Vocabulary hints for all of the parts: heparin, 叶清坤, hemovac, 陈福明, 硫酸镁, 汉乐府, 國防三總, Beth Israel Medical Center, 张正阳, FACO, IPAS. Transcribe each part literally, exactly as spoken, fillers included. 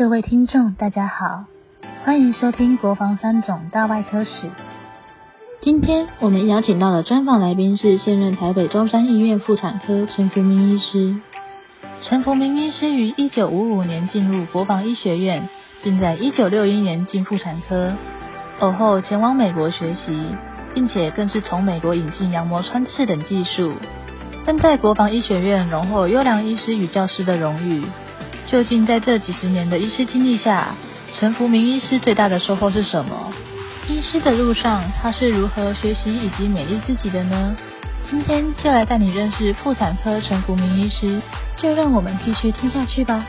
各位听众大家好，欢迎收听国防三种大外科史。今天我们邀请到的专访来宾是现任台北中山医院妇产科陈福明医师。陈福明医师于一九五五年进入国防医学院，并在一九六一年进妇产科，偶后前往美国学习，并且更是从美国引进羊膜穿刺等技术，但在国防医学院荣获优良医师与教师的荣誉。究竟在这几十年的医师经历下，陈福明医师最大的收获是什么？医师的路上，他是如何学习以及勉励自己的呢？今天就来带你认识妇产科陈福明医师，就让我们继续听下去吧。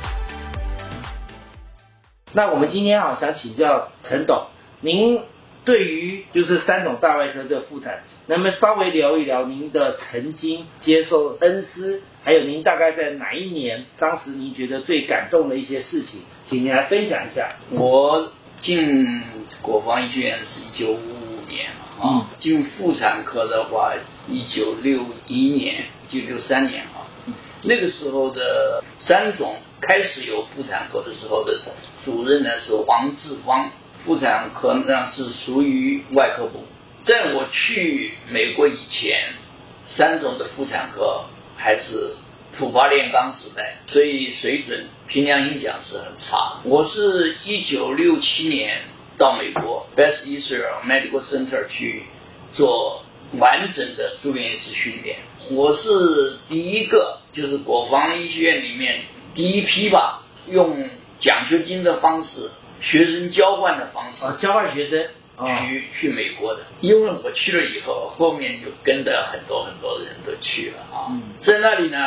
那我们今天啊，想请教陈董，您对于就是三种大外科的妇产，能不能稍微聊一聊您的曾经接受恩师，还有您大概在哪一年，当时您觉得最感动的一些事情，请您来分享一下。我进国防医学院是一九五五年啊，进妇产科的话一九六一年，一九六三年啊，那个时候的三种开始有妇产科的时候的主任呢是王志芳。妇产科呢是属于外科部，在我去美国以前，三种的妇产科还是土法炼钢时代，所以水准凭良心讲是很差。我是一九六七年到美国 Beth Israel Medical Center 去做完整的住院医师训练，我是第一个，就是国防医学院里面第一批吧，用奖学金的方式。学生交换的方式，哦、交换学生、哦、去去美国的，因为我去了以后，后面就跟着很多很多人都去了啊。嗯、在那里呢，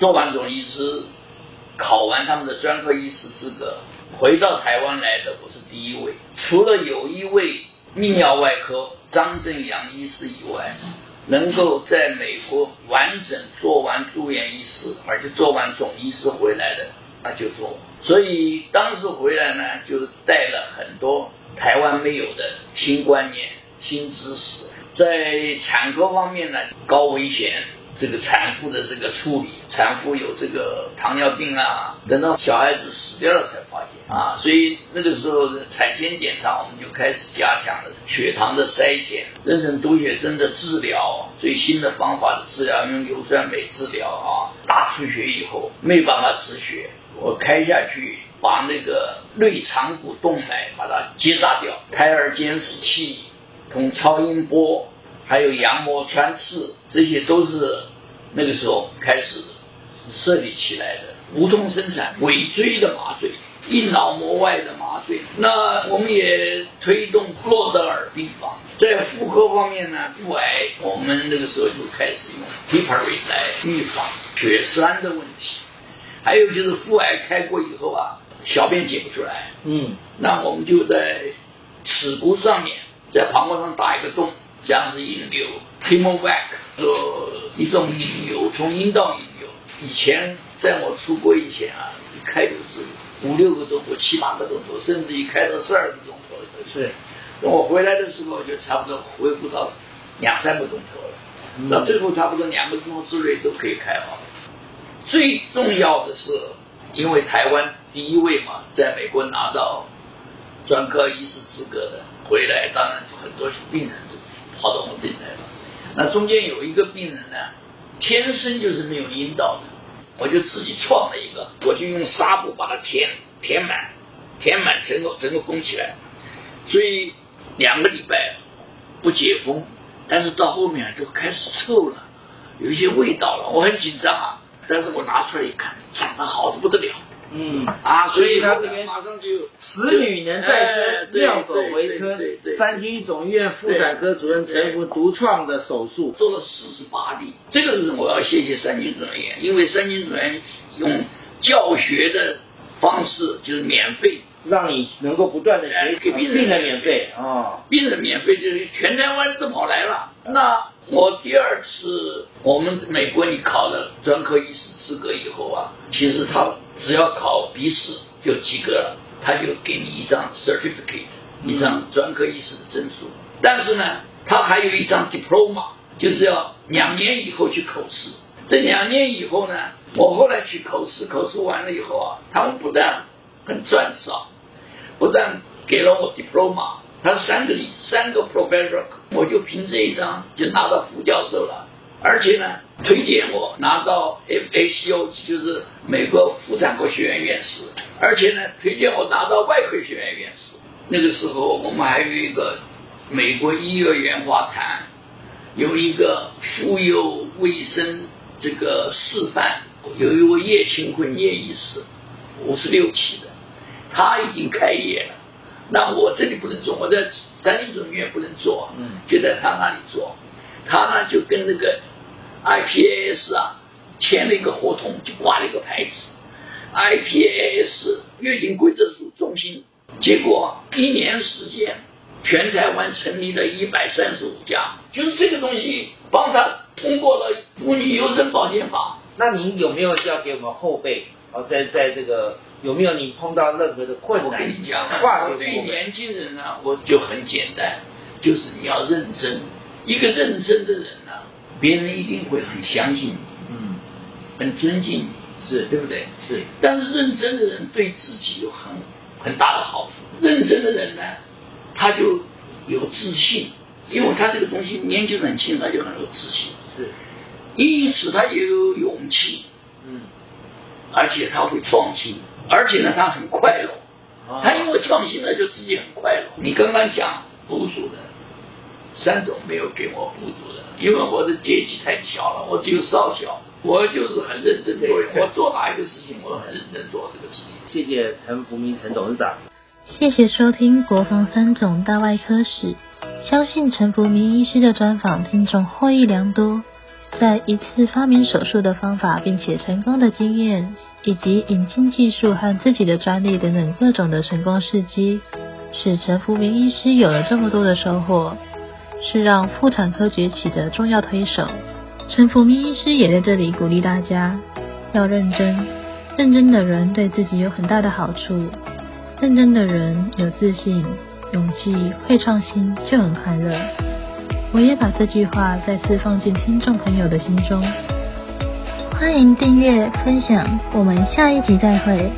做完总医师，考完他们的专科医师资格，回到台湾来的我是第一位，除了有一位泌尿外科张正阳医师以外，能够在美国完整做完住院医师，而且做完总医师回来的。那就是我，所以当时回来呢，就是带了很多台湾没有的新观念、新知识。在产科方面呢，高危险，这个产妇的这个处理，产妇有这个糖尿病啊，等到小孩子死掉了才发现啊，所以那个时候产前检查我们就开始加强了血糖的筛检、妊娠毒血症的治疗，最新的方法的治疗用硫酸镁治疗啊，大出血以后没办法止血。我开下去把那个肋长骨动脉把它结扎掉，胎儿监视器同超音波还有羊膜穿刺，这些都是那个时候开始设立起来的。无痛生产，尾椎的麻醉，硬脑膜外的麻醉，那我们也推动洛德尔病房。在妇科方面呢，妇癌我们那个时候就开始用 heparin 来预防血栓的问题，还有就是妇癌开过以后啊，小便解不出来，嗯，那我们就在耻骨上面，在膀胱上打一个洞，这样子引流 ，hemovac 做一种引流，从阴道引流。以前在我出国以前啊，一开就是五六个钟头、七八个钟头，甚至一开到十二个钟头。是，等我回来的时候就差不多恢复到两三个钟头了，嗯、到最后差不多两个钟头之内都可以开好。最重要的是，因为台湾第一位嘛，在美国拿到专科医师资格的回来，当然很多病人就跑到我们这里来了。那中间有一个病人呢，天生就是没有阴道的，我就自己创了一个，我就用纱布把它填填满，填满整个整个封起来，所以两个礼拜不解封，但是到后面就开始臭了，有一些味道了，我很紧张啊。但是我拿出来一看，长得好的不得了，嗯啊，所以他这边马上就此女能再生，妙手回春，三军总医院妇产科主任陈福独创的手术，做了四十八例，这个是我要谢谢三军总医院，因为三军总医院用教学的方式，就是免费，让你能够不断的学习，给病人免费啊，病人免费就是全台湾都跑来了，那。我第二次我们美国你考了专科医师资格以后啊，其实他只要考笔试就及格了，他就给你一张 certificate， 一张专科医师的证书。但是呢，他还有一张 diploma， 就是要两年以后去口试。这两年以后呢，我后来去口试，口试完了以后啊，他们不但很赚少，不但给了我 diploma， 他三个三个 professor， 我就凭这一张就拿到副教授了，而且呢推荐我拿到 F A C O， 就是美国妇产科学院院士，而且呢推荐我拿到外科学院院士。那个时候我们还有一个美国医学院画坛，有一个妇幼卫生这个示范，有一位叶清坤叶医师，五十六期的，他已经开业了。那我这里不能做，我在三林总医院不能做，就在他那里做。他呢就跟那个 I P A S 啊签了一个合同，就挂了一个牌子 I P A S 月经规则署中心。结果一年时间，全台湾成立了一百三十五家，就是这个东西帮他通过了妇女优生保健法。那您有没有要给我们后辈哦，在在这个有没有你碰到任何的困难？我跟你讲，我对年轻人啊，我就很简单，就是你要认真。一个认真的人呢、啊，别人一定会很相信你，嗯，很尊敬你，是对不对？是。但是认真的人对自己有很很大的好处。认真的人呢，他就有自信，因为他这个东西年纪很轻，他就很有自信。是。因此他也有勇气，嗯，而且他会创新，而且呢他很快乐，啊、他因为创新呢就自己很快乐。你刚刚讲补助的，三种没有给我补助的，因为我的阶级太小了，我只有少小，我就是很认真做，我做哪一个事情我很认真做这个事情。谢谢陈福明陈董事长，谢谢收听国防三总大外科史，相信陈福明医师的专访听众获益良多。在一次发明手术的方法并且成功的经验，以及引进技术和自己的专利等等各种的成功事迹，使陈福明医师有了这么多的收获，是让妇产科崛起的重要推手。陈福明医师也在这里鼓励大家要认真，认真的人对自己有很大的好处，认真的人有自信、勇气、会创新，就很快乐。我也把这句话再次放进听众朋友的心中。欢迎订阅分享，我们下一集再会。